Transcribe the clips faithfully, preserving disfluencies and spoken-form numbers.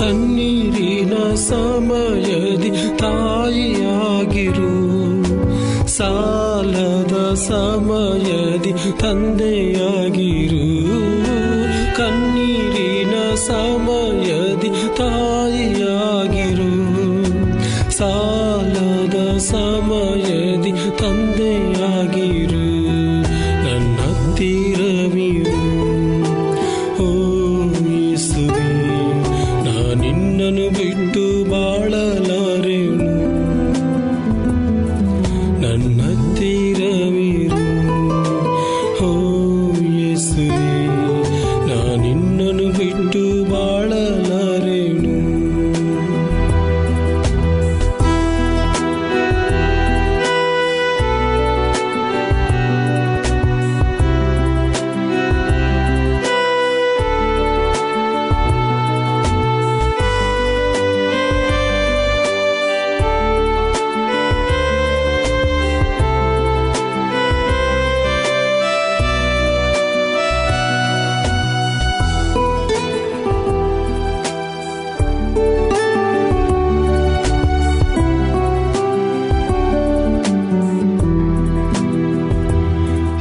ಕನ್ನೀರಿನ ಸಮಯದಿ ತಾಯಿಯಾಗಿರು, ಸಾಲದ ಸಮಯದಿ ತಂದೆಯಾಗಿರು. ಕನ್ನೀರಿನ ಸಮಯದಿ ತಾಯಿಯಾಗಿರು, ಸಾಲದ ಸಮಯದಿ ತಂದೆಯಾಗಿರು. ನನ್ನ ಹತ್ತಿರವಿರು ನನ್ನನ್ನು ಬಿಟ್ಟು ಬಾಳಲಾರೆನು, ನನ್ನ ಹತ್ತಿರವಿರು ಓ ಯೇಸುವೆ, ನಾನಿನ್ನನ್ನು ಬಿಟ್ಟು ಬಾಳಲಾರೆನು.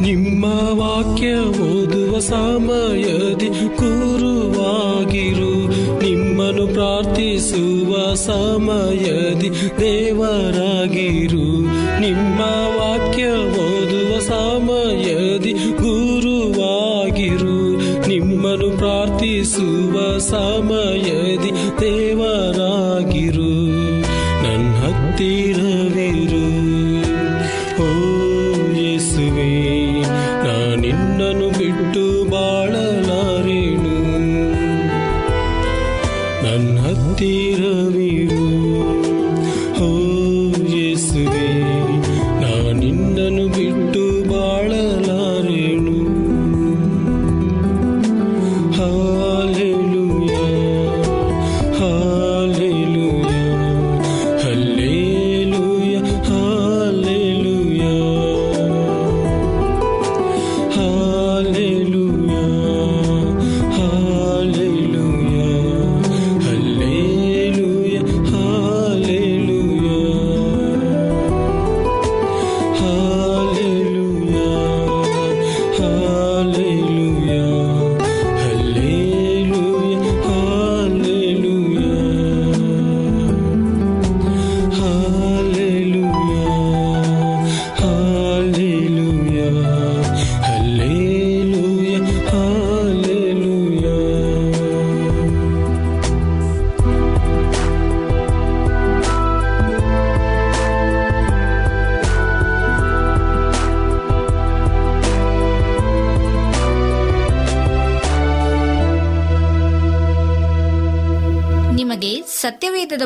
ನಿಮ್ಮ ವಾಕ್ಯ ಓದುವ ಸಮಯದಿ ಗುರುವಾಗಿರು, ನಿಮ್ಮನ್ನು ಪ್ರಾರ್ಥಿಸುವ ಸಮಯದಿ ದೇವರಾಗಿರು. ನಿಮ್ಮ ವಾಕ್ಯ ಓದುವ ಸಮಯದಿ ಗುರುವಾಗಿರು, ನಿಮ್ಮನ್ನು ಪ್ರಾರ್ಥಿಸುವ ಸಮಯದಿ ದೇವರಾಗಿರು. ನನ್ನ ಹತ್ತಿರವಿರು ಓ ಯೇಸುವೇ, ನಾನಿನ್ನನ್ನು ಬಿಟ್ಟು ಬಾಳಲಾರೆನು. ನನ್ನ ಹತ್ತಿರವಿರು ಓ ಯೇಸುವೇ, ನಾನಿನ್ನನ್ನು ಬಿಟ್ಟು ಬಾಳಲಾರೆನು. ಸತ್ಯವೇದದ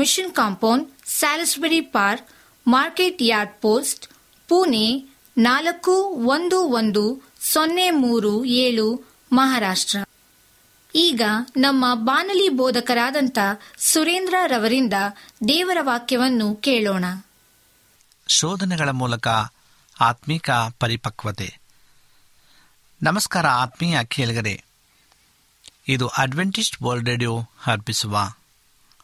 mission Compound, Salisbury Park, Market Yard post, Pune ನಾಲ್ಕು ಒಂದು ಒಂದು ಸೊನ್ನೆ ಮೂರು ಏಳು, ಮಹಾರಾಷ್ಟ್ರ. ಈಗ ನಮ್ಮ ಬಾನಲಿ ಬೋಧಕರಾದಂಥ ಸುರೇಂದ್ರ ರವರಿಂದ ದೇವರ ವಾಕ್ಯವನ್ನು ಕೇಳೋಣ. ಶೋಧನೆಗಳ ಮೂಲಕ ಆತ್ಮೀಕ ಪರಿಪಕ್ವತೆ. ನಮಸ್ಕಾರ ಆತ್ಮೀಯ ಕೇಳಿಗರೆ, ಇದು ಅಡ್ವೆಂಟಿಸ್ಟ್ ವರ್ಲ್ಡ್ ರೇಡಿಯೋ ಅರ್ಪಿಸುವ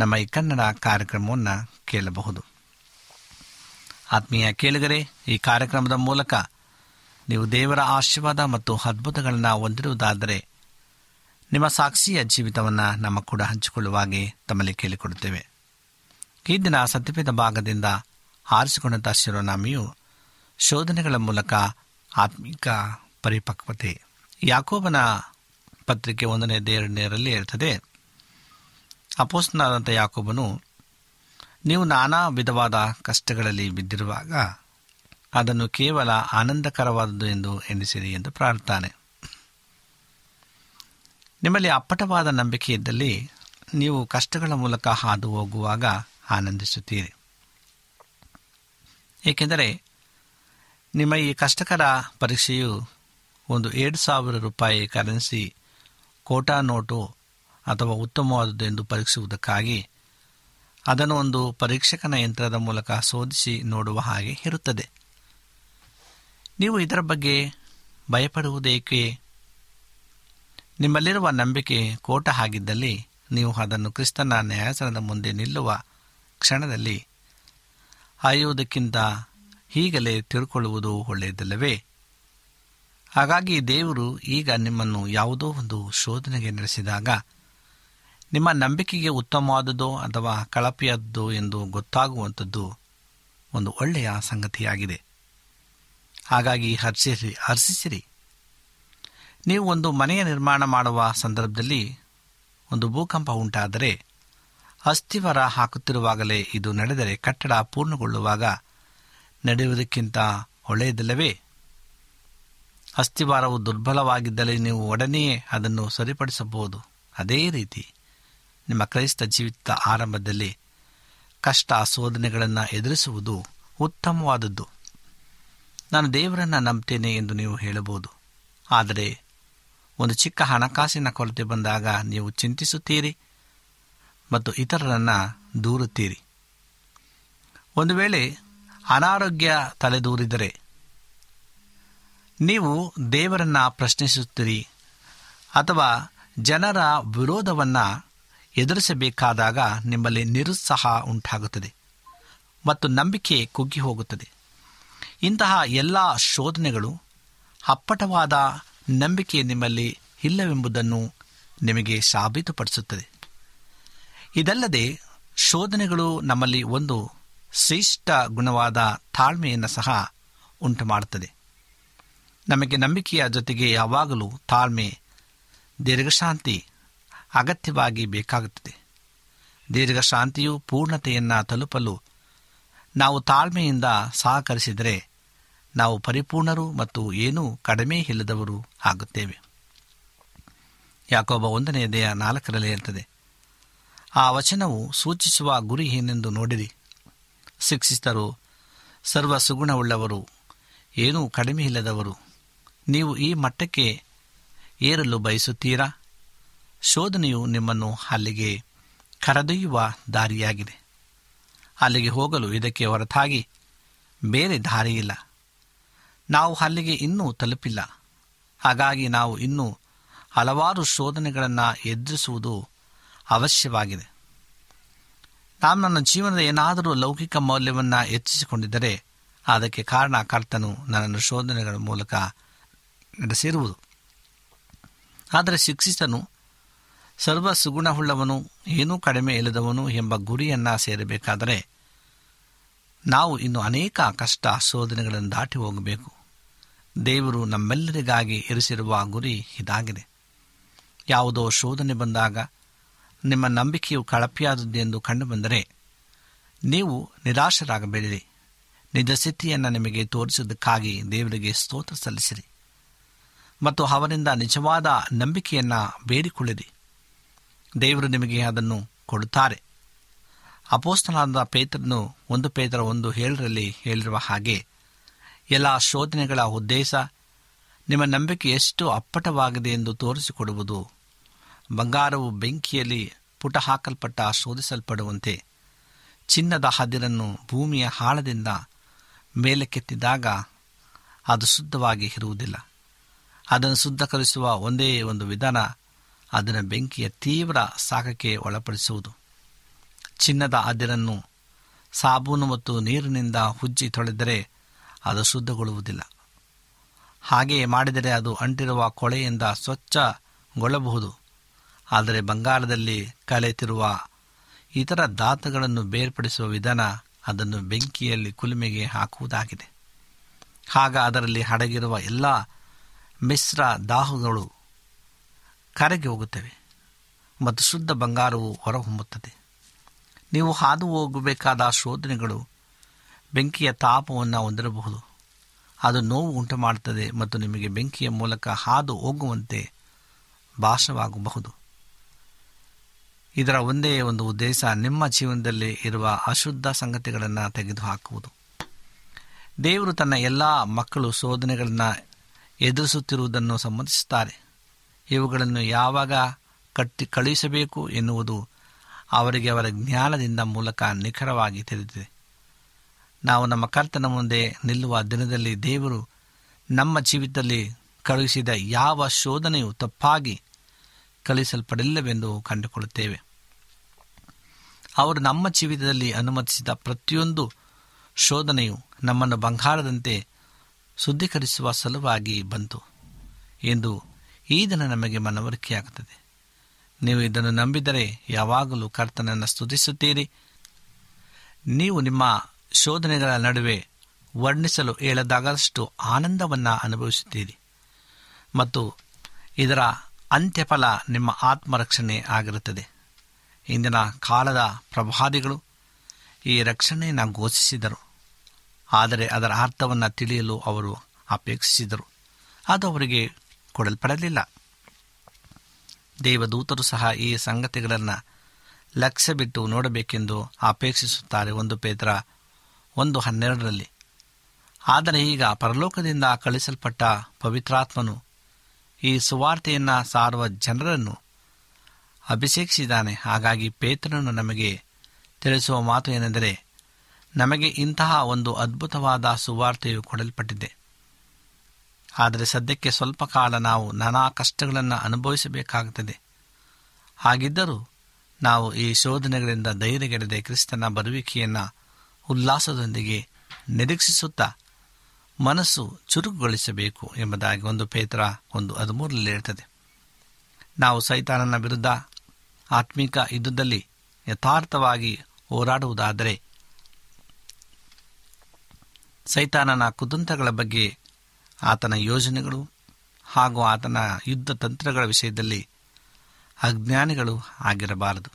ನಮ್ಮ ಈ ಕನ್ನಡ ಕಾರ್ಯಕ್ರಮವನ್ನು ಕೇಳಬಹುದು. ಆತ್ಮೀಯ ಕೇಳಿಗರೆ, ಈ ಕಾರ್ಯಕ್ರಮದ ಮೂಲಕ ನೀವು ದೇವರ ಆಶೀರ್ವಾದ ಮತ್ತು ಅದ್ಭುತಗಳನ್ನು ಹೊಂದಿರುವುದಾದರೆ ನಿಮ್ಮ ಸಾಕ್ಷಿಯ ಜೀವಿತವನ್ನು ನಮ್ಮ ಕೂಡ ಹಂಚಿಕೊಳ್ಳುವ ಹಾಗೆ ತಮ್ಮಲ್ಲಿ ಕೇಳಿಕೊಡುತ್ತೇವೆ. ಈ ದಿನ ಸತ್ಯಪೇದ ಭಾಗದಿಂದ ಆರಿಸಿಕೊಂಡಂಥ ಶಿರೋನಾಮಿಯು ಶೋಧನೆಗಳ ಮೂಲಕ ಆತ್ಮಿಕ ಪರಿಪಕ್ವತೆ. ಯಾಕೋಬನ ಪತ್ರಿಕೆ ಒಂದನೇ ಎರಡನೇರಲ್ಲಿ ಇರ್ತದೆ. ಅಪೊಸ್ತಲನಾದಂಥ ಯಾಕೋಬನು, ನೀವು ನಾನಾ ವಿಧವಾದ ಕಷ್ಟಗಳಲ್ಲಿ ಬಿದ್ದಿರುವಾಗ ಅದನ್ನು ಕೇವಲ ಆನಂದಕರವಾದದ್ದು ಎಂದು ಎಣಿಸಿರಿ ಎಂದು ಪ್ರಾರ್ಥನೆ. ನಿಮ್ಮಲ್ಲಿ ಅಪ್ಪಟವಾದ ನಂಬಿಕೆ ಇದ್ದಲ್ಲಿ ನೀವು ಕಷ್ಟಗಳ ಮೂಲಕ ಹಾದು ಹೋಗುವಾಗ ಆನಂದಿಸುತ್ತೀರಿ, ಏಕೆಂದರೆ ನಿಮ್ಮ ಈ ಕಷ್ಟಕರ ಪರೀಕ್ಷೆಯು ಒಂದು ಎರಡು ಸಾವಿರ ರೂಪಾಯಿ ಕರೆನ್ಸಿ ಕೋಟಾ ನೋಟು ಅಥವಾ ಉತ್ತಮವಾದದ್ದು ಎಂದು ಪರೀಕ್ಷಿಸುವುದಕ್ಕಾಗಿ ಅದನ್ನು ಒಂದು ಪರೀಕ್ಷಕನ ಯಂತ್ರದ ಮೂಲಕ ಶೋಧಿಸಿ ನೋಡುವ ಹಾಗೆ ಇರುತ್ತದೆ. ನೀವು ಇದರ ಬಗ್ಗೆ ಭಯಪಡುವುದೇಕೆ? ನಿಮ್ಮಲ್ಲಿರುವ ನಂಬಿಕೆ ಕೋಟ ಹಾಗಿದ್ದಲ್ಲಿ ನೀವು ಅದನ್ನು ಕ್ರಿಸ್ತನ ನ್ಯಾಯಾಸನದ ಮುಂದೆ ನಿಲ್ಲುವ ಕ್ಷಣದಲ್ಲಿ ಹಾಯುವುದಕ್ಕಿಂತ ಹೀಗಲೇ ತಿಳ್ಕೊಳ್ಳುವುದು ಒಳ್ಳೆಯದಲ್ಲವೇ? ಹಾಗಾಗಿ ದೇವರು ಈಗ ನಿಮ್ಮನ್ನು ಯಾವುದೋ ಒಂದು ಶೋಧನೆಗೆ ನಡೆಸಿದಾಗ ನಿಮ್ಮ ನಂಬಿಕೆಗೆ ಉತ್ತಮವಾದುದೋ ಅಥವಾ ಕಳಪೆಯಾದದ್ದು ಎಂದು ಗೊತ್ತಾಗುವಂಥದ್ದು ಒಂದು ಒಳ್ಳೆಯ ಸಂಗತಿಯಾಗಿದೆ. ಹಾಗಾಗಿ ಹರ್ಷಿಸಿ ಹರ್ಷಿಸಿರಿ. ನೀವು ಒಂದು ಮನೆಯ ನಿರ್ಮಾಣ ಮಾಡುವ ಸಂದರ್ಭದಲ್ಲಿ ಒಂದು ಭೂಕಂಪ ಉಂಟಾದರೆ ಅಸ್ಥಿವಾರ ಹಾಕುತ್ತಿರುವಾಗಲೇ ಇದು ನಡೆದರೆ ಕಟ್ಟಡ ಪೂರ್ಣಗೊಳ್ಳುವಾಗ ನಡೆಯುವುದಕ್ಕಿಂತ ಒಳ್ಳೆಯದಲ್ಲವೇ? ಅಸ್ಥಿವಾರವು ದುರ್ಬಲವಾಗಿದ್ದಲ್ಲಿ ನೀವು ಒಡನೆಯೇ ಅದನ್ನು ಸರಿಪಡಿಸಬಹುದು. ಅದೇ ರೀತಿ ನಿಮ್ಮ ಕ್ರೈಸ್ತ ಜೀವಿತ ಆರಂಭದಲ್ಲಿ ಕಷ್ಟ ಶೋಧನೆಗಳನ್ನು ಎದುರಿಸುವುದು ಉತ್ತಮವಾದದ್ದು. ನಾನು ದೇವರನ್ನು ನಂಬ್ತೇನೆ ಎಂದು ನೀವು ಹೇಳಬಹುದು, ಆದರೆ ಒಂದು ಚಿಕ್ಕ ಹಣಕಾಸಿನ ಕೊರತೆ ಬಂದಾಗ ನೀವು ಚಿಂತಿಸುತ್ತೀರಿ ಮತ್ತು ಇತರರನ್ನು ದೂರುತ್ತೀರಿ. ಒಂದು ವೇಳೆ ಅನಾರೋಗ್ಯ ತಲೆದೂರಿದರೆ ನೀವು ದೇವರನ್ನು ಪ್ರಶ್ನಿಸುತ್ತೀರಿ ಅಥವಾ ಜನರ ವಿರೋಧವನ್ನು ಎದುರಿಸಬೇಕಾದಾಗ ನಿಮ್ಮಲ್ಲಿ ನಿರುತ್ಸಾಹ ಉಂಟಾಗುತ್ತದೆ ಮತ್ತು ನಂಬಿಕೆ ಕುಗ್ಗಿ ಹೋಗುತ್ತದೆ. ಇಂತಹ ಎಲ್ಲ ಶೋಧನೆಗಳು ಅಪ್ಪಟವಾದ ನಂಬಿಕೆ ನಿಮ್ಮಲ್ಲಿ ಇಲ್ಲವೆಂಬುದನ್ನು ನಿಮಗೆ ಸಾಬೀತುಪಡಿಸುತ್ತದೆ. ಇದಲ್ಲದೆ ಶೋಧನೆಗಳು ನಮ್ಮಲ್ಲಿ ಒಂದು ಶ್ರೇಷ್ಠ ಗುಣವಾದ ತಾಳ್ಮೆಯನ್ನು ಸಹ ಉಂಟು ಮಾಡುತ್ತದೆ. ನಮಗೆ ನಂಬಿಕೆಯ ಜೊತೆಗೆ ಯಾವಾಗಲೂ ತಾಳ್ಮೆ, ದೀರ್ಘಶಾಂತಿ ಅಗತ್ಯವಾಗಿ ಬೇಕಾಗುತ್ತದೆ. ದೀರ್ಘಶಾಂತಿಯು ಪೂರ್ಣತೆಯನ್ನು ತಲುಪಲು ನಾವು ತಾಳ್ಮೆಯಿಂದ ಸಹಕರಿಸಿದರೆ ನಾವು ಪರಿಪೂರ್ಣರು ಮತ್ತು ಏನೂ ಕಡಿಮೆ ಇಲ್ಲದವರು ಆಗುತ್ತೇವೆ. ಯಾಕೋಬ ಒಂದನೆಯದೆಯ ನಾಲ್ಕರಲ್ಲಿ ಇರ್ತದೆ, ಆ ವಚನವು ಸೂಚಿಸುವ ಗುರಿ ಏನೆಂದು ನೋಡಿರಿ, ಶಿಕ್ಷಿತರು, ಸರ್ವ ಸುಗುಣವುಳ್ಳವರು, ಏನೂ ಕಡಿಮೆ ಇಲ್ಲದವರು. ನೀವು ಈ ಮಟ್ಟಕ್ಕೆ ಏರಲು ಬಯಸುತ್ತೀರಾ? ಶೋಧನೆಯು ನಿಮ್ಮನ್ನು ಅಲ್ಲಿಗೆ ಕರೆದೊಯ್ಯುವ ದಾರಿಯಾಗಿದೆ. ಅಲ್ಲಿಗೆ ಹೋಗಲು ಇದಕ್ಕೆ ಹೊರತಾಗಿ ಬೇರೆ ದಾರಿಯಿಲ್ಲ. ನಾವು ಅಲ್ಲಿಗೆ ಇನ್ನೂ ತಲುಪಿಲ್ಲ. ಹಾಗಾಗಿ ನಾವು ಇನ್ನೂ ಹಲವಾರು ಶೋಧನೆಗಳನ್ನು ಎದುರಿಸುವುದು ಅವಶ್ಯವಾಗಿದೆ. ನಾನು ನನ್ನ ಜೀವನದ ಏನಾದರೂ ಲೌಕಿಕ ಮೌಲ್ಯವನ್ನು ಹೆಚ್ಚಿಸಿಕೊಂಡಿದ್ದರೆ ಅದಕ್ಕೆ ಕಾರಣ ಕರ್ತನು ನನ್ನನ್ನು ಶೋಧನೆಗಳ ಮೂಲಕ ನಡೆಸಿರುವುದು. ಆದರೆ ಶಿಕ್ಷಿತನು, ಸರ್ವ ಸುಗುಣವುಳ್ಳವನು, ಏನೂ ಕಡಿಮೆ ಇಲ್ಲದವನು ಎಂಬ ಗುರಿಯನ್ನು ಸೇರಬೇಕಾದರೆ ನಾವು ಇನ್ನು ಅನೇಕ ಕಷ್ಟ ಶೋಧನೆಗಳನ್ನು ದಾಟಿ ಹೋಗಬೇಕು. ದೇವರು ನಮ್ಮೆಲ್ಲರಿಗಾಗಿ ಇರಿಸಿರುವ ಗುರಿ ಇದಾಗಿದೆ. ಯಾವುದೋ ಶೋಧನೆ ಬಂದಾಗ ನಿಮ್ಮ ನಂಬಿಕೆಯು ಕಳಪೆಯಾದದ್ದು ಎಂದು ಕಂಡುಬಂದರೆ ನೀವು ನಿರಾಶರಾಗಬೇಡಿರಿ. ನಿಜ ಸ್ಥಿತಿಯನ್ನು ನಿಮಗೆ ತೋರಿಸುವುದಕ್ಕಾಗಿ ದೇವರಿಗೆ ಸ್ತೋತ್ರ ಸಲ್ಲಿಸಿರಿ ಮತ್ತು ಅವರಿಂದ ನಿಜವಾದ ನಂಬಿಕೆಯನ್ನು ಬೇಡಿಕೊಳ್ಳಿರಿ. ದೇವರು ನಿಮಗೆ ಅದನ್ನು ಕೊಡುತ್ತಾರೆ. ಅಪೋಸ್ತಲನಾದ ಪೇತ್ರನು ಒಂದು ಪೇತ್ರ ಒಂದು ಏಳರಲ್ಲಿ ಹೇಳಿರುವ ಹಾಗೆ ಎಲ್ಲ ಶೋಧನೆಗಳ ಉದ್ದೇಶ ನಿಮ್ಮ ನಂಬಿಕೆ ಎಷ್ಟು ಅಪ್ಪಟವಾಗಿದೆ ಎಂದು ತೋರಿಸಿಕೊಡುವುದು. ಬಂಗಾರವು ಬೆಂಕಿಯಲ್ಲಿ ಪುಟ ಹಾಕಲ್ಪಟ್ಟ ಶೋಧಿಸಲ್ಪಡುವಂತೆ ಚಿನ್ನದ ಹದಿರನ್ನು ಭೂಮಿಯ ಆಳದಿಂದ ಮೇಲಕ್ಕೆತ್ತಿದಾಗ ಅದು ಶುದ್ಧವಾಗಿ ಇರುವುದಿಲ್ಲ. ಅದನ್ನು ಶುದ್ಧೀಕರಿಸುವ ಒಂದೇ ಒಂದು ವಿಧಾನ ಅದನ್ನು ಬೆಂಕಿಯ ತೀವ್ರ ಶಾಖಕ್ಕೆ ಒಳಪಡಿಸುವುದು. ಚಿನ್ನದ ಅದಿರನ್ನು ಸಾಬೂನು ಮತ್ತು ನೀರಿನಿಂದ ಉಜ್ಜಿ ತೊಳೆದರೆ ಅದು ಶುದ್ಧಗೊಳ್ಳುವುದಿಲ್ಲ. ಹಾಗೆಯೇ ಮಾಡಿದರೆ ಅದು ಅಂಟಿರುವ ಕೊಳೆಯಿಂದ ಸ್ವಚ್ಛಗೊಳ್ಳಬಹುದು. ಆದರೆ ಬಂಗಾರದಲ್ಲಿ ಕಲೆತಿರುವ ಇತರ ಧಾತುಗಳನ್ನು ಬೇರ್ಪಡಿಸುವ ವಿಧಾನ ಅದನ್ನು ಬೆಂಕಿಯಲ್ಲಿ ಕುಲುಮೆಗೆ ಹಾಕುವುದಾಗಿದೆ. ಆಗ ಅದರಲ್ಲಿ ಅಡಗಿರುವ ಎಲ್ಲ ಮಿಶ್ರ ದಾಹುಗಳು ಕರಗಿ ಹೋಗುತ್ತವೆ ಮತ್ತು ಶುದ್ಧ ಬಂಗಾರವು ಹೊರಹೊಮ್ಮುತ್ತದೆ. ನೀವು ಹಾದು ಹೋಗಬೇಕಾದ ಶೋಧನೆಗಳು ಬೆಂಕಿಯ ತಾಪವನ್ನು ಹೊಂದಿರಬಹುದು. ಅದು ನೋವು ಉಂಟು ಮಾಡುತ್ತದೆ ಮತ್ತು ನಿಮಗೆ ಬೆಂಕಿಯ ಮೂಲಕ ಹಾದು ಹೋಗುವಂತೆ ಭಾಸವಾಗಬಹುದು. ಇದರ ಒಂದೇ ಒಂದು ಉದ್ದೇಶ ನಿಮ್ಮ ಜೀವನದಲ್ಲಿ ಇರುವ ಅಶುದ್ಧ ಸಂಗತಿಗಳನ್ನು ತೆಗೆದುಹಾಕುವುದು. ದೇವರು ತನ್ನ ಎಲ್ಲ ಮಕ್ಕಳು ಶೋಧನೆಗಳನ್ನು ಎದುರಿಸುತ್ತಿರುವುದನ್ನು ಸಮ್ಮತಿಸುತ್ತಾರೆ. ಇವುಗಳನ್ನು ಯಾವಾಗ ಕಟ್ಟಿ ಕಳುಹಿಸಬೇಕು ಎನ್ನುವುದು ಅವರಿಗೆ ಅವರ ಜ್ಞಾನದಿಂದ ಮೂಲಕ ನಿಖರವಾಗಿ ತಿಳಿದಿದೆ. ನಾವು ನಮ್ಮ ಕರ್ತನ ಮುಂದೆ ನಿಲ್ಲುವ ದಿನದಲ್ಲಿ ದೇವರು ನಮ್ಮ ಜೀವಿತದಲ್ಲಿ ಕಳುಹಿಸಿದ ಯಾವ ಶೋಧನೆಯು ತಪ್ಪಾಗಿ ಕಲಿಸಲ್ಪಡಲಿಲ್ಲವೆಂದು ಕಂಡುಕೊಳ್ಳುತ್ತೇವೆ. ಅವರು ನಮ್ಮ ಜೀವಿತದಲ್ಲಿ ಅನುಮತಿಸಿದ ಪ್ರತಿಯೊಂದು ಶೋಧನೆಯು ನಮ್ಮನ್ನು ಬಂಗಾರದಂತೆ ಶುದ್ಧೀಕರಿಸುವ ಸಲುವಾಗಿ ಬಂತು ಎಂದು ಈ ದಿನ ನಮಗೆ ಮನವರಿಕೆಯಾಗುತ್ತದೆ. ನೀವು ಇದನ್ನು ನಂಬಿದರೆ ಯಾವಾಗಲೂ ಕರ್ತನನ್ನು ಸ್ತುತಿಸುತ್ತೀರಿ. ನೀವು ನಿಮ್ಮ ಶೋಧನೆಗಳ ನಡುವೆ ವರ್ಣಿಸಲು ಹೇಳದಾಗಷ್ಟು ಆನಂದವನ್ನು ಅನುಭವಿಸುತ್ತೀರಿ ಮತ್ತು ಇದರ ಅಂತ್ಯಫಲ ನಿಮ್ಮ ಆತ್ಮರಕ್ಷಣೆ ಆಗಿರುತ್ತದೆ. ಇಂದಿನ ಕಾಲದ ಪ್ರವಾದಿಗಳು ಈ ರಕ್ಷಣೆಯನ್ನು ಘೋಷಿಸಿದರು, ಆದರೆ ಅದರ ಅರ್ಥವನ್ನು ತಿಳಿಯಲು ಅವರು ಅಪೇಕ್ಷಿಸಿದರು, ಅದು ಅವರಿಗೆ ಕೊಡಲ್ಪಡಲಿಲ್ಲ. ದೇವದೂತರು ಸಹ ಈ ಸಂಗತಿಗಳನ್ನು ಲಕ್ಷ್ಯ ಬಿಟ್ಟು ನೋಡಬೇಕೆಂದು ಅಪೇಕ್ಷಿಸುತ್ತಾರೆ. ಒಂದು ಪೇತ್ರ ಒಂದು ಹನ್ನೆರಡರಲ್ಲಿ. ಆದರೆ ಈಗ ಪರಲೋಕದಿಂದ ಕಳಿಸಲ್ಪಟ್ಟ ಪವಿತ್ರಾತ್ಮನು ಈ ಸುವಾರ್ತೆಯನ್ನು ಸಾರುವ ಜನರನ್ನು ಅಭಿಷೇಕಿಸಿದ್ದಾನೆ. ಹಾಗಾಗಿ ಪೇತ್ರನನ್ನು ನಮಗೆ ತಿಳಿಸುವ ಮಾತು ಏನೆಂದರೆ, ನಮಗೆ ಇಂತಹ ಒಂದು ಅದ್ಭುತವಾದ ಸುವಾರ್ತೆಯು ಕೊಡಲ್ಪಟ್ಟಿದೆ, ಆದರೆ ಸದ್ಯಕ್ಕೆ ಸ್ವಲ್ಪ ಕಾಲ ನಾವು ನಾನಾ ಕಷ್ಟಗಳನ್ನು ಅನುಭವಿಸಬೇಕಾಗುತ್ತದೆ. ಹಾಗಿದ್ದರೂ ನಾವು ಈ ಶೋಧನೆಗಳಿಂದ ಧೈರ್ಯಗೆಡದೆ ಕ್ರಿಸ್ತನ ಬರುವಿಕೆಯನ್ನು ಉಲ್ಲಾಸದೊಂದಿಗೆ ನಿರೀಕ್ಷಿಸುತ್ತಾ ಮನಸ್ಸು ಚುರುಕುಗೊಳಿಸಬೇಕು ಎಂಬುದಾಗಿ ಒಂದು ಪೇತ್ರ ಒಂದು ಹದಿಮೂರರಲ್ಲಿ ಇರ್ತದೆ. ನಾವು ಸೈತಾನನ ವಿರುದ್ಧ ಆತ್ಮಿಕ ಯುದ್ಧದಲ್ಲಿ ಯಥಾರ್ಥವಾಗಿ ಹೋರಾಡುವುದಾದರೆ ಸೈತಾನನ ಕುತಂತ್ರಗಳ ಬಗ್ಗೆ, ಆತನ ಯೋಜನೆಗಳು ಹಾಗೂ ಆತನ ಯುದ್ಧ ತಂತ್ರಗಳ ವಿಷಯದಲ್ಲಿ ಅಜ್ಞಾನಿಗಳು ಆಗಿರಬಾರದು.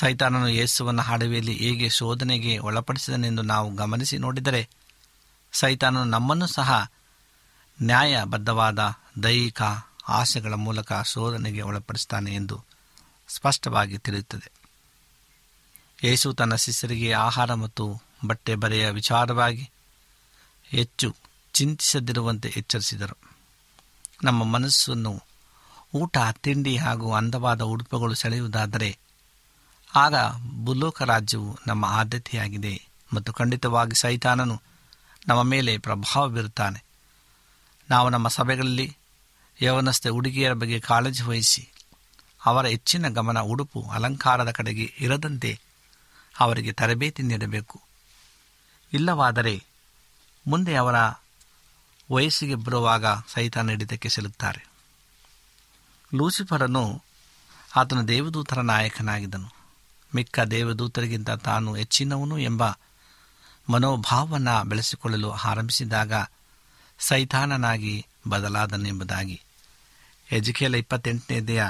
ಸೈತಾನನು ಯೇಸುವನ್ನು ಅಡವಿಯಲ್ಲಿ ಹೇಗೆ ಶೋಧನೆಗೆ ಒಳಪಡಿಸಿದನೆಂದು ನಾವು ಗಮನಿಸಿ ನೋಡಿದರೆ, ಸೈತಾನನು ನಮ್ಮನ್ನು ಸಹ ನ್ಯಾಯಬದ್ಧವಾದ ದೈಹಿಕ ಆಸೆಗಳ ಮೂಲಕ ಶೋಧನೆಗೆ ಒಳಪಡಿಸ್ತಾನೆ ಎಂದು ಸ್ಪಷ್ಟವಾಗಿ ತಿಳಿಯುತ್ತದೆ. ಯೇಸು ತನ್ನ ಶಿಷ್ಯರಿಗೆ ಆಹಾರ ಮತ್ತು ಬಟ್ಟೆ ಬರೆಯ ವಿಚಾರವಾಗಿ ಹೆಚ್ಚು ಚಿಂತಿಸದಿರುವಂತೆ ಎಚ್ಚರಿಸಿದರು. ನಮ್ಮ ಮನಸ್ಸನ್ನು ಊಟ, ತಿಂಡಿ ಹಾಗೂ ಅಂದವಾದ ಉಡುಪುಗಳು ಸೆಳೆಯುವುದಾದರೆ ಆಗ ಭೂಲೋಕ ರಾಜ್ಯವು ನಮ್ಮ ಆದ್ಯತೆಯಾಗಿದೆ ಮತ್ತು ಖಂಡಿತವಾಗಿ ಸೈತಾನನು ನಮ್ಮ ಮೇಲೆ ಪ್ರಭಾವ ಬೀರುತ್ತಾನೆ. ನಾವು ನಮ್ಮ ಸಭೆಗಳಲ್ಲಿ ಯವನಸ್ಥ ಹುಡುಗಿಯರ ಬಗ್ಗೆ ಕಾಳಜಿ ವಹಿಸಿ ಅವರ ಹೆಚ್ಚಿನ ಗಮನ ಉಡುಪು, ಅಲಂಕಾರದ ಕಡೆಗೆ ಇರದಂತೆ ಅವರಿಗೆ ತರಬೇತಿ ನೀಡಬೇಕು. ಇಲ್ಲವಾದರೆ ಮುಂದೆ ಅವರ ವಯಸ್ಸಿಗೆ ಬರುವಾಗ ಸೈತಾನ ಹಿಡಿತಕ್ಕೆ ಸಿಲುಕ್ತಾರೆ. ಲೂಸಿಫರನು ಆತನ ದೇವದೂತರ ನಾಯಕನಾಗಿದ್ದನು. ಮಿಕ್ಕ ದೇವದೂತರಿಗಿಂತ ತಾನು ಹೆಚ್ಚಿನವನು ಎಂಬ ಮನೋಭಾವವನ್ನು ಬೆಳೆಸಿಕೊಳ್ಳಲು ಆರಂಭಿಸಿದಾಗ ಸೈತಾನನಾಗಿ ಬದಲಾದನೆಂಬುದಾಗಿ ಎಜಕೇಲ ಇಪ್ಪತ್ತೆಂಟನೇದೆಯ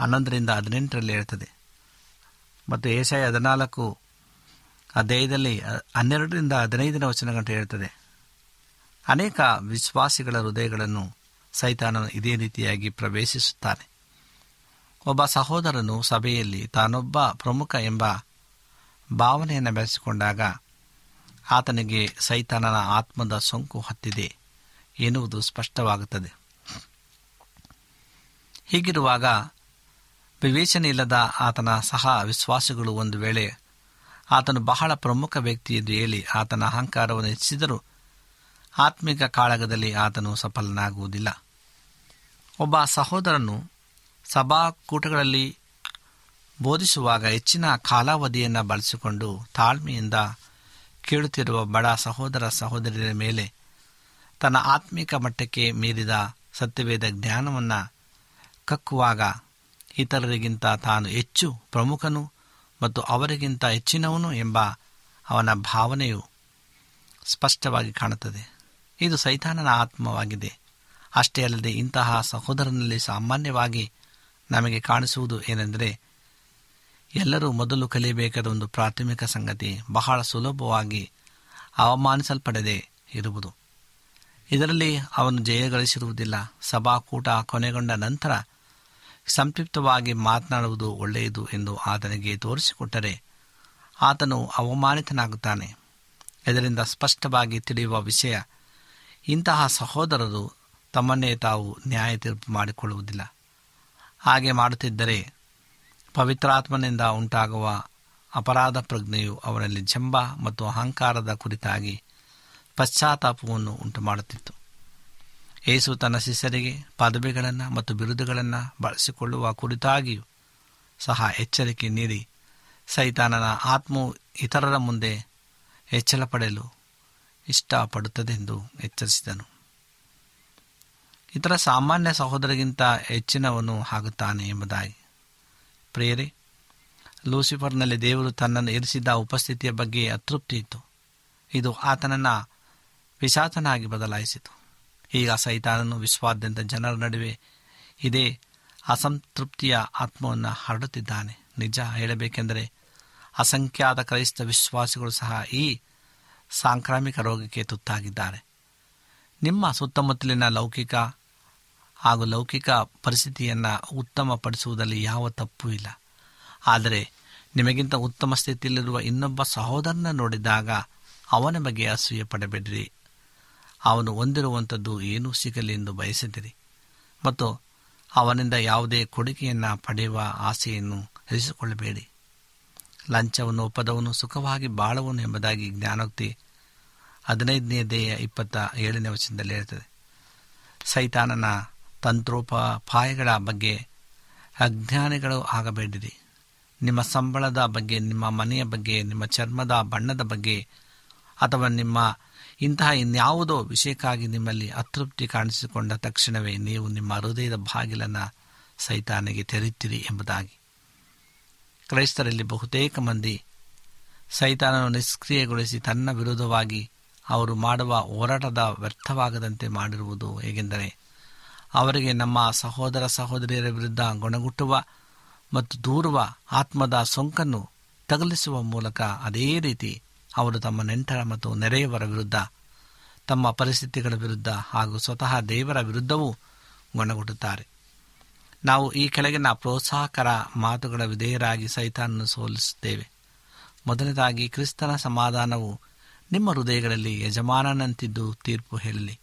ಹನ್ನೊಂದರಿಂದ ಹದಿನೆಂಟರಲ್ಲಿ ಹೇಳ್ತದೆ. ಮತ್ತು ಏಸಾಯ ಹದಿನಾಲ್ಕು ಅಧ್ಯಾಯದಲ್ಲಿ ಹನ್ನೆರಡರಿಂದ ಹದಿನೈದನೇ ವಚನ ಗಂಟೆ ಹೇಳ್ತದೆ. ಅನೇಕ ವಿಶ್ವಾಸಿಗಳ ಹೃದಯಗಳನ್ನು ಸೈತಾನನು ಇದೇ ರೀತಿಯಾಗಿ ಪ್ರವೇಶಿಸುತ್ತಾನೆ. ಒಬ್ಬ ಸಹೋದರನು ಸಭೆಯಲ್ಲಿ ತಾನೊಬ್ಬ ಪ್ರಮುಖ ಎಂಬ ಭಾವನೆಯನ್ನು ಬೆಳೆಸಿಕೊಂಡಾಗ ಆತನಿಗೆ ಸೈತಾನನ ಆತ್ಮದ ಸೋಂಕು ಹತ್ತಿದೆ ಎನ್ನುವುದು ಸ್ಪಷ್ಟವಾಗುತ್ತದೆ. ಹೀಗಿರುವಾಗ ವಿವೇಚನೆ ಇಲ್ಲದ ಆತನ ಸಹ ವಿಶ್ವಾಸಿಗಳು ಒಂದು ವೇಳೆ ಆತನು ಬಹಳ ಪ್ರಮುಖ ವ್ಯಕ್ತಿ ಎಂದು ಹೇಳಿ ಆತನ ಅಹಂಕಾರವನ್ನು ಹೆಚ್ಚಿಸಿದರೂ ಆತ್ಮಿಕ ಕಾಳಗದಲ್ಲಿ ಆತನು ಸಫಲನಾಗುವುದಿಲ್ಲ. ಒಬ್ಬ ಸಹೋದರನು ಸಭಾಕೂಟಗಳಲ್ಲಿ ಬೋಧಿಸುವಾಗ ಹೆಚ್ಚಿನ ಕಾಲಾವಧಿಯನ್ನು ಬಳಸಿಕೊಂಡು ತಾಳ್ಮೆಯಿಂದ ಕೇಳುತ್ತಿರುವ ಬಡ ಸಹೋದರ ಸಹೋದರಿಯರ ಮೇಲೆ ತನ್ನ ಆತ್ಮಿಕ ಮಟ್ಟಕ್ಕೆ ಮೀರಿದ ಸತ್ಯವೇದ ಜ್ಞಾನವನ್ನು ಕಕ್ಕುವಾಗ ಇತರರಿಗಿಂತ ತಾನು ಹೆಚ್ಚು ಪ್ರಮುಖನು ಮತ್ತು ಅವರಿಗಿಂತ ಹೆಚ್ಚಿನವನು ಎಂಬ ಅವನ ಭಾವನೆಯು ಸ್ಪಷ್ಟವಾಗಿ ಕಾಣುತ್ತದೆ. ಇದು ಸೈತಾನನ ಆತ್ಮವಾಗಿದೆ. ಅಷ್ಟೇ ಅಲ್ಲದೆ ಇಂತಹ ಸಹೋದರನಲ್ಲಿ ಸಾಮಾನ್ಯವಾಗಿ ನಮಗೆ ಕಾಣಿಸುವುದು ಏನೆಂದರೆ, ಎಲ್ಲರೂ ಮೊದಲು ಕಲಿಯಬೇಕಾದ ಒಂದು ಪ್ರಾಥಮಿಕ ಸಂಗತಿ ಬಹಳ ಸುಲಭವಾಗಿ ಅವಮಾನಿಸಲ್ಪಡದೆ ಇರುವುದು. ಇದರಲ್ಲಿ ಅವನು ಜಯಗಳಿಸಿರುವುದಿಲ್ಲ. ಸಭಾಕೂಟ ಕೊನೆಗೊಂಡ ನಂತರ ಸಂಕ್ಷಿಪ್ತವಾಗಿ ಮಾತನಾಡುವುದು ಒಳ್ಳೆಯದು ಎಂದು ಆತನಿಗೆ ತೋರಿಸಿಕೊಟ್ಟರೆ ಆತನು ಅವಮಾನಿತನಾಗುತ್ತಾನೆ. ಇದರಿಂದ ಸ್ಪಷ್ಟವಾಗಿ ತಿಳಿಯುವ ವಿಷಯ, ಇಂತಹ ಸಹೋದರರು ತಮ್ಮನ್ನೇ ತಾವು ನ್ಯಾಯ ತೀರ್ಪು ಮಾಡಿಕೊಳ್ಳುವುದಿಲ್ಲ. ಹಾಗೆ ಮಾಡುತ್ತಿದ್ದರೆ ಪವಿತ್ರಾತ್ಮನಿಂದ ಉಂಟಾಗುವ ಅಪರಾಧ ಪ್ರಜ್ಞೆಯು ಅವರಲ್ಲಿ ಜಂಬ ಮತ್ತು ಅಹಂಕಾರದ ಕುರಿತಾಗಿ ಪಶ್ಚಾತ್ತಾಪವನ್ನು ಉಂಟುಮಾಡುತ್ತಿತ್ತು. ಯೇಸು ತನ್ನ ಶಿಷ್ಯರಿಗೆ ಪದವಿಗಳನ್ನು ಮತ್ತು ಬಿರುದುಗಳನ್ನು ಬಳಸಿಕೊಳ್ಳುವ ಕುರಿತಾಗಿಯೂ ಸಹ ಎಚ್ಚರಿಕೆ ನೀಡಿ, ಸೈತಾನನ ಆತ್ಮವು ಇತರರ ಮುಂದೆ ಹೆಚ್ಚಳ ಪಡೆಯಲು ಇಷ್ಟಪಡುತ್ತದೆಂದು ಎಚ್ಚರಿಸಿದನು. ಇತರ ಸಾಮಾನ್ಯ ಸಹೋದರರಿಗಿಂತ ಹೆಚ್ಚಿನವನು ಆಗುತ್ತಾನೆ ಎಂಬುದಾಗಿ. ಪ್ರಿಯರೇ, ಲೂಸಿಫರ್ನಲ್ಲಿ ದೇವರು ತನ್ನನ್ನು ಇರಿಸಿದ್ದ ಉಪಸ್ಥಿತಿಯ ಬಗ್ಗೆ ಅತೃಪ್ತಿ ಇತ್ತು. ಇದು ಆತನನ್ನು ಪಿಶಾಚನಾಗಿ ಬದಲಾಯಿಸಿತು. ಈಗ ಸೈತಾನನು ವಿಶ್ವಾದ್ಯಂತ ಜನರ ನಡುವೆ ಇದೇ ಅಸಂತೃಪ್ತಿಯ ಆತ್ಮವನ್ನು ಹರಡುತ್ತಿದ್ದಾನೆ. ನಿಜ ಹೇಳಬೇಕೆಂದರೆ ಅಸಂಖ್ಯಾತ ಕ್ರೈಸ್ತ ವಿಶ್ವಾಸಿಗಳು ಸಹ ಈ ಸಾಂಕ್ರಾಮಿಕ ರೋಗಕ್ಕೆ ತುತ್ತಾಗಿದ್ದಾರೆ. ನಿಮ್ಮ ಸುತ್ತಮುತ್ತಲಿನ ಲೌಕಿಕ ಹಾಗೂ ಲೌಕಿಕ ಪರಿಸ್ಥಿತಿಯನ್ನು ಉತ್ತಮಪಡಿಸುವುದರಲ್ಲಿ ಯಾವ ತಪ್ಪು ಇಲ್ಲ. ಆದರೆ ನಿಮಗಿಂತ ಉತ್ತಮ ಸ್ಥಿತಿಯಲ್ಲಿರುವ ಇನ್ನೊಬ್ಬ ಸಹೋದರನ ನೋಡಿದಾಗ ಅವನ ಬಗ್ಗೆ ಅಸೂಯೆ ಪಡಬೇಡಿರಿ. ಅವನು ಹೊಂದಿರುವಂಥದ್ದು ಏನೂ ಸಿಗಲಿ ಎಂದು ಬಯಸಿದಿರಿ ಮತ್ತು ಅವನಿಂದ ಯಾವುದೇ ಕೊಡುಗೆಯನ್ನು ಪಡೆಯುವ ಆಸೆಯನ್ನು ಇರಿಸಿಕೊಳ್ಳಬೇಡಿ. ಲಂಚವನ್ನು ಒಪ್ಪದವನು ಸುಖವಾಗಿ ಬಾಳುವನು ಎಂಬುದಾಗಿ ಜ್ಞಾನೋಕ್ತಿ ಹದಿನೈದನೇ ದೇಹ ಇಪ್ಪತ್ತ ಏಳನೇ ವಚನದಲ್ಲಿ ಇರುತ್ತದೆ. ಸೈತಾನನ ತಂತ್ರೋಪಾಯಗಳ ಬಗ್ಗೆ ಅಜ್ಞಾನಿಗಳು ಆಗಬೇಡಿರಿ. ನಿಮ್ಮ ಸಂಬಳದ ಬಗ್ಗೆ, ನಿಮ್ಮ ಮನೆಯ ಬಗ್ಗೆ, ನಿಮ್ಮ ಚರ್ಮದ ಬಣ್ಣದ ಬಗ್ಗೆ ಅಥವಾ ನಿಮ್ಮ ಇಂತಹ ಇನ್ಯಾವುದೋ ವಿಷಯಕ್ಕಾಗಿ ನಿಮ್ಮಲ್ಲಿ ಅತೃಪ್ತಿ ಕಾಣಿಸಿಕೊಂಡ ತಕ್ಷಣವೇ ನೀವು ನಿಮ್ಮ ಹೃದಯದ ಬಾಗಿಲನ್ನು ಸೈತಾನಿಗೆ ತೆರೆಯುತ್ತೀರಿ ಎಂಬುದಾಗಿ. ಕ್ರೈಸ್ತರಲ್ಲಿ ಬಹುತೇಕ ಮಂದಿ ಸೈತಾನನ್ನು ನಿಷ್ಕ್ರಿಯಗೊಳಿಸಿ ತನ್ನ ವಿರೋಧವಾಗಿ ಅವರು ಮಾಡುವ ಹೋರಾಟದ ವ್ಯರ್ಥವಾಗದಂತೆ ಮಾಡಿರುವುದು ಹೇಗೆಂದರೆ, ಅವರಿಗೆ ನಮ್ಮ ಸಹೋದರ ಸಹೋದರಿಯರ ವಿರುದ್ಧ ಗೊಣಗುಟ್ಟುವ ಮತ್ತು ದೂರುವ ಆತ್ಮದ ಸೋಂಕನ್ನು ತಗಲಿಸುವ ಮೂಲಕ ಅದೇ ರೀತಿ ಅವರು ತಮ್ಮ ನೆಂಟರ ಮತ್ತು ನೆರೆಯವರ ವಿರುದ್ಧ, ತಮ್ಮ ಪರಿಸ್ಥಿತಿಗಳ ವಿರುದ್ಧ ಹಾಗೂ ಸ್ವತಃ ದೇವರ ವಿರುದ್ಧವೂ ಗೊಣಗುಟ್ಟುತ್ತಾರೆ. ನಾವು ಈ ಕೆಳಗಿನ ಪ್ರೋತ್ಸಾಹಕರ ಮಾತುಗಳ ವಿಧೇಯರಾಗಿ ಸೈತಾನನ್ನು ಸೋಲಿಸುತ್ತೇವೆ. ಮೊದಲನೇದಾಗಿ, ಕ್ರಿಸ್ತನ ಸಮಾಧಾನವು ನಿಮ್ಮ ಹೃದಯಗಳಲ್ಲಿ ಯಜಮಾನನಂತಿದ್ದು ತೀರ್ಪು ಹೇಳಲಿ.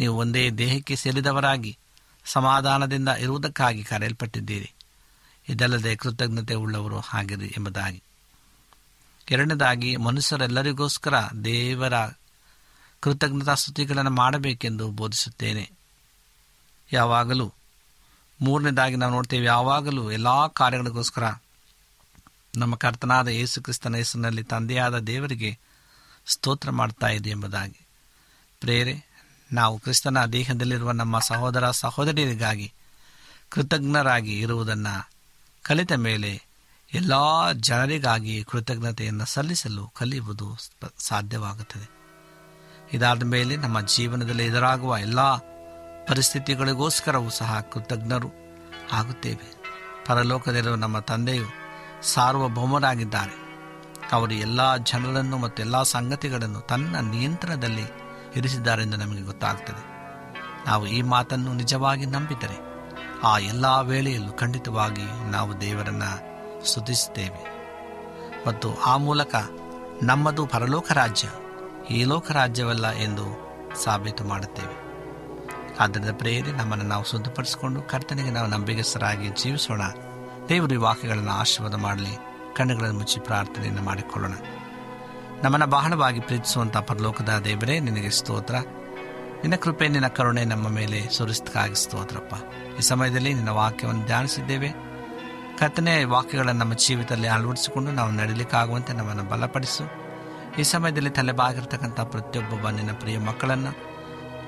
ನೀವು ಒಂದೇ ದೇಹಕ್ಕೆ ಸೇರಿದವರಾಗಿ ಸಮಾಧಾನದಿಂದ ಇರುವುದಕ್ಕಾಗಿ ಕರೆಯಲ್ಪಟ್ಟಿದ್ದೀರಿ. ಇದಲ್ಲದೆ ಕೃತಜ್ಞತೆ ಉಳ್ಳವರು ಆಗಿರಿ ಎಂಬುದಾಗಿ. ಎರಡನೇದಾಗಿ, ಮನುಷ್ಯರೆಲ್ಲರಿಗೋಸ್ಕರ ದೇವರ ಕೃತಜ್ಞತಾ ಸ್ತುತಿಗಳನ್ನು ಮಾಡಬೇಕೆಂದು ಬೋಧಿಸುತ್ತೇನೆ. ಯಾವಾಗಲೂ ಮೂರನೇದಾಗಿ ನಾವು ನೋಡ್ತೇವೆ, ಯಾವಾಗಲೂ ಎಲ್ಲ ಕಾರ್ಯಗಳಿಗೋಸ್ಕರ ನಮ್ಮ ಕರ್ತನಾದ ಯೇಸು ಕ್ರಿಸ್ತನ ಹೆಸರಿನಲ್ಲಿ ತಂದೆಯಾದ ದೇವರಿಗೆ ಸ್ತೋತ್ರ ಮಾಡ್ತಾ ಇದೆ ಎಂಬುದಾಗಿ. ಪ್ರೇರೆ, ನಾವು ಕ್ರಿಸ್ತನ ದೇಹದಲ್ಲಿರುವ ನಮ್ಮ ಸಹೋದರ ಸಹೋದರಿಯರಿಗಾಗಿ ಕೃತಜ್ಞರಾಗಿ ಇರುವುದನ್ನು ಕಲಿತ ಮೇಲೆ ಎಲ್ಲ ಜನರಿಗಾಗಿ ಕೃತಜ್ಞತೆಯನ್ನು ಸಲ್ಲಿಸಲು ಕಲಿಯುವುದು ಸಾಧ್ಯವಾಗುತ್ತದೆ. ಇದಾದ ಮೇಲೆ ನಮ್ಮ ಜೀವನದಲ್ಲಿ ಎದುರಾಗುವ ಎಲ್ಲ ಪರಿಸ್ಥಿತಿಗಳಿಗೋಸ್ಕರವೂ ಸಹ ಕೃತಜ್ಞರು ಆಗುತ್ತೇವೆ. ಪರಲೋಕದಲ್ಲಿರುವ ನಮ್ಮ ತಂದೆಯು ಸಾರ್ವಭೌಮರಾಗಿದ್ದಾರೆ. ಅವರು ಎಲ್ಲ ಜನರನ್ನು ಮತ್ತು ಎಲ್ಲ ಸಂಗತಿಗಳನ್ನು ತನ್ನ ನಿಯಂತ್ರಣದಲ್ಲಿ ಇರಿಸಿದ್ದಾರೆಂದು ನಮಗೆ ಗೊತ್ತಾಗುತ್ತದೆ. ನಾವು ಈ ಮಾತನ್ನು ನಿಜವಾಗಿ ನಂಬಿದರೆ ಆ ಎಲ್ಲ ವೇಳೆಯಲ್ಲೂ ಖಂಡಿತವಾಗಿ ನಾವು ದೇವರನ್ನು ಸ್ತುತಿಸುತ್ತೇವೆ ಮತ್ತು ಆ ಮೂಲಕ ನಮ್ಮದು ಪರಲೋಕ ರಾಜ್ಯ, ಈ ಲೋಕ ರಾಜ್ಯವಲ್ಲ ಎಂದು ಸಾಬೀತು ಮಾಡುತ್ತೇವೆ. ಆದ್ದರಿಂದ ಪ್ರೇರೆ, ನಮ್ಮನ್ನು ನಾವು ಶುದ್ಧಪಡಿಸಿಕೊಂಡು ಕರ್ತನಿಗೆ ನಾವು ನಂಬಿಕೆಸರಾಗಿ ಜೀವಿಸೋಣ. ದೇವರು ಈ ವಾಕ್ಯಗಳನ್ನು ಆಶೀರ್ವಾದ ಮಾಡಲಿ. ಕಣ್ಣುಗಳನ್ನು ಮುಚ್ಚಿ ಪ್ರಾರ್ಥನೆಯನ್ನು ಮಾಡಿಕೊಳ್ಳೋಣ. ನಮ್ಮನ್ನು ಬಹಳವಾಗಿ ಪ್ರೀತಿಸುವಂಥ ಪರಲೋಕದ ದೇವರೇ, ನಿನಗೆ ಸ್ತೋತ್ರ. ನಿನ್ನ ಕೃಪೆ, ನಿನ್ನ ಕರುಣೆ ನಮ್ಮ ಮೇಲೆ ಸುರಿಸ್ತಕ್ಕಾಗಿ ಸ್ತೋತ್ರಪ್ಪ. ಈ ಸಮಯದಲ್ಲಿ ನಿನ್ನ ವಾಕ್ಯವನ್ನು ಧ್ಯಾನಿಸಿದ್ದೇವೆ. ಕರ್ತನೇ, ವಾಕ್ಯಗಳನ್ನು ನಮ್ಮ ಜೀವಿತದಲ್ಲಿ ಅಳವಡಿಸಿಕೊಂಡು ನಾವು ನಡೀಲಿಕ್ಕಾಗುವಂತೆ ನಮ್ಮನ್ನು ಬಲಪಡಿಸು. ಈ ಸಮಯದಲ್ಲಿ ತಲೆಬಾಗಿರ್ತಕ್ಕಂಥ ಪ್ರತಿಯೊಬ್ಬ ನಿನ್ನ ಪ್ರಿಯ ಮಕ್ಕಳನ್ನು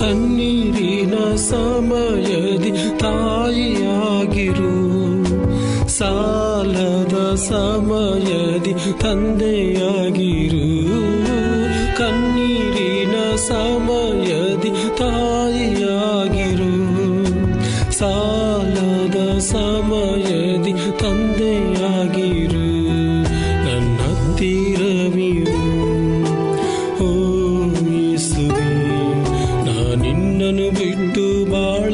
ಕಣ್ಣೀರಿನ ಸಮಯದಿ ತಾಯಿಯಾಗಿರು, ಸಾಲದ ಸಮಯದಿ ತಂದೆಯಾಗಿರು. ಕಣ್ಣೀರಿನ ಸಮಯದಿ ತಾಯಿಯಾಗಿರು, ಸಾಲದ ಸಮಯದಿ ತಂದೆಯಾಗಿರು. ನನ್ನ ಹತ್ತಿರವಿರು ಬಿಟ್ಟು ಬಾಳ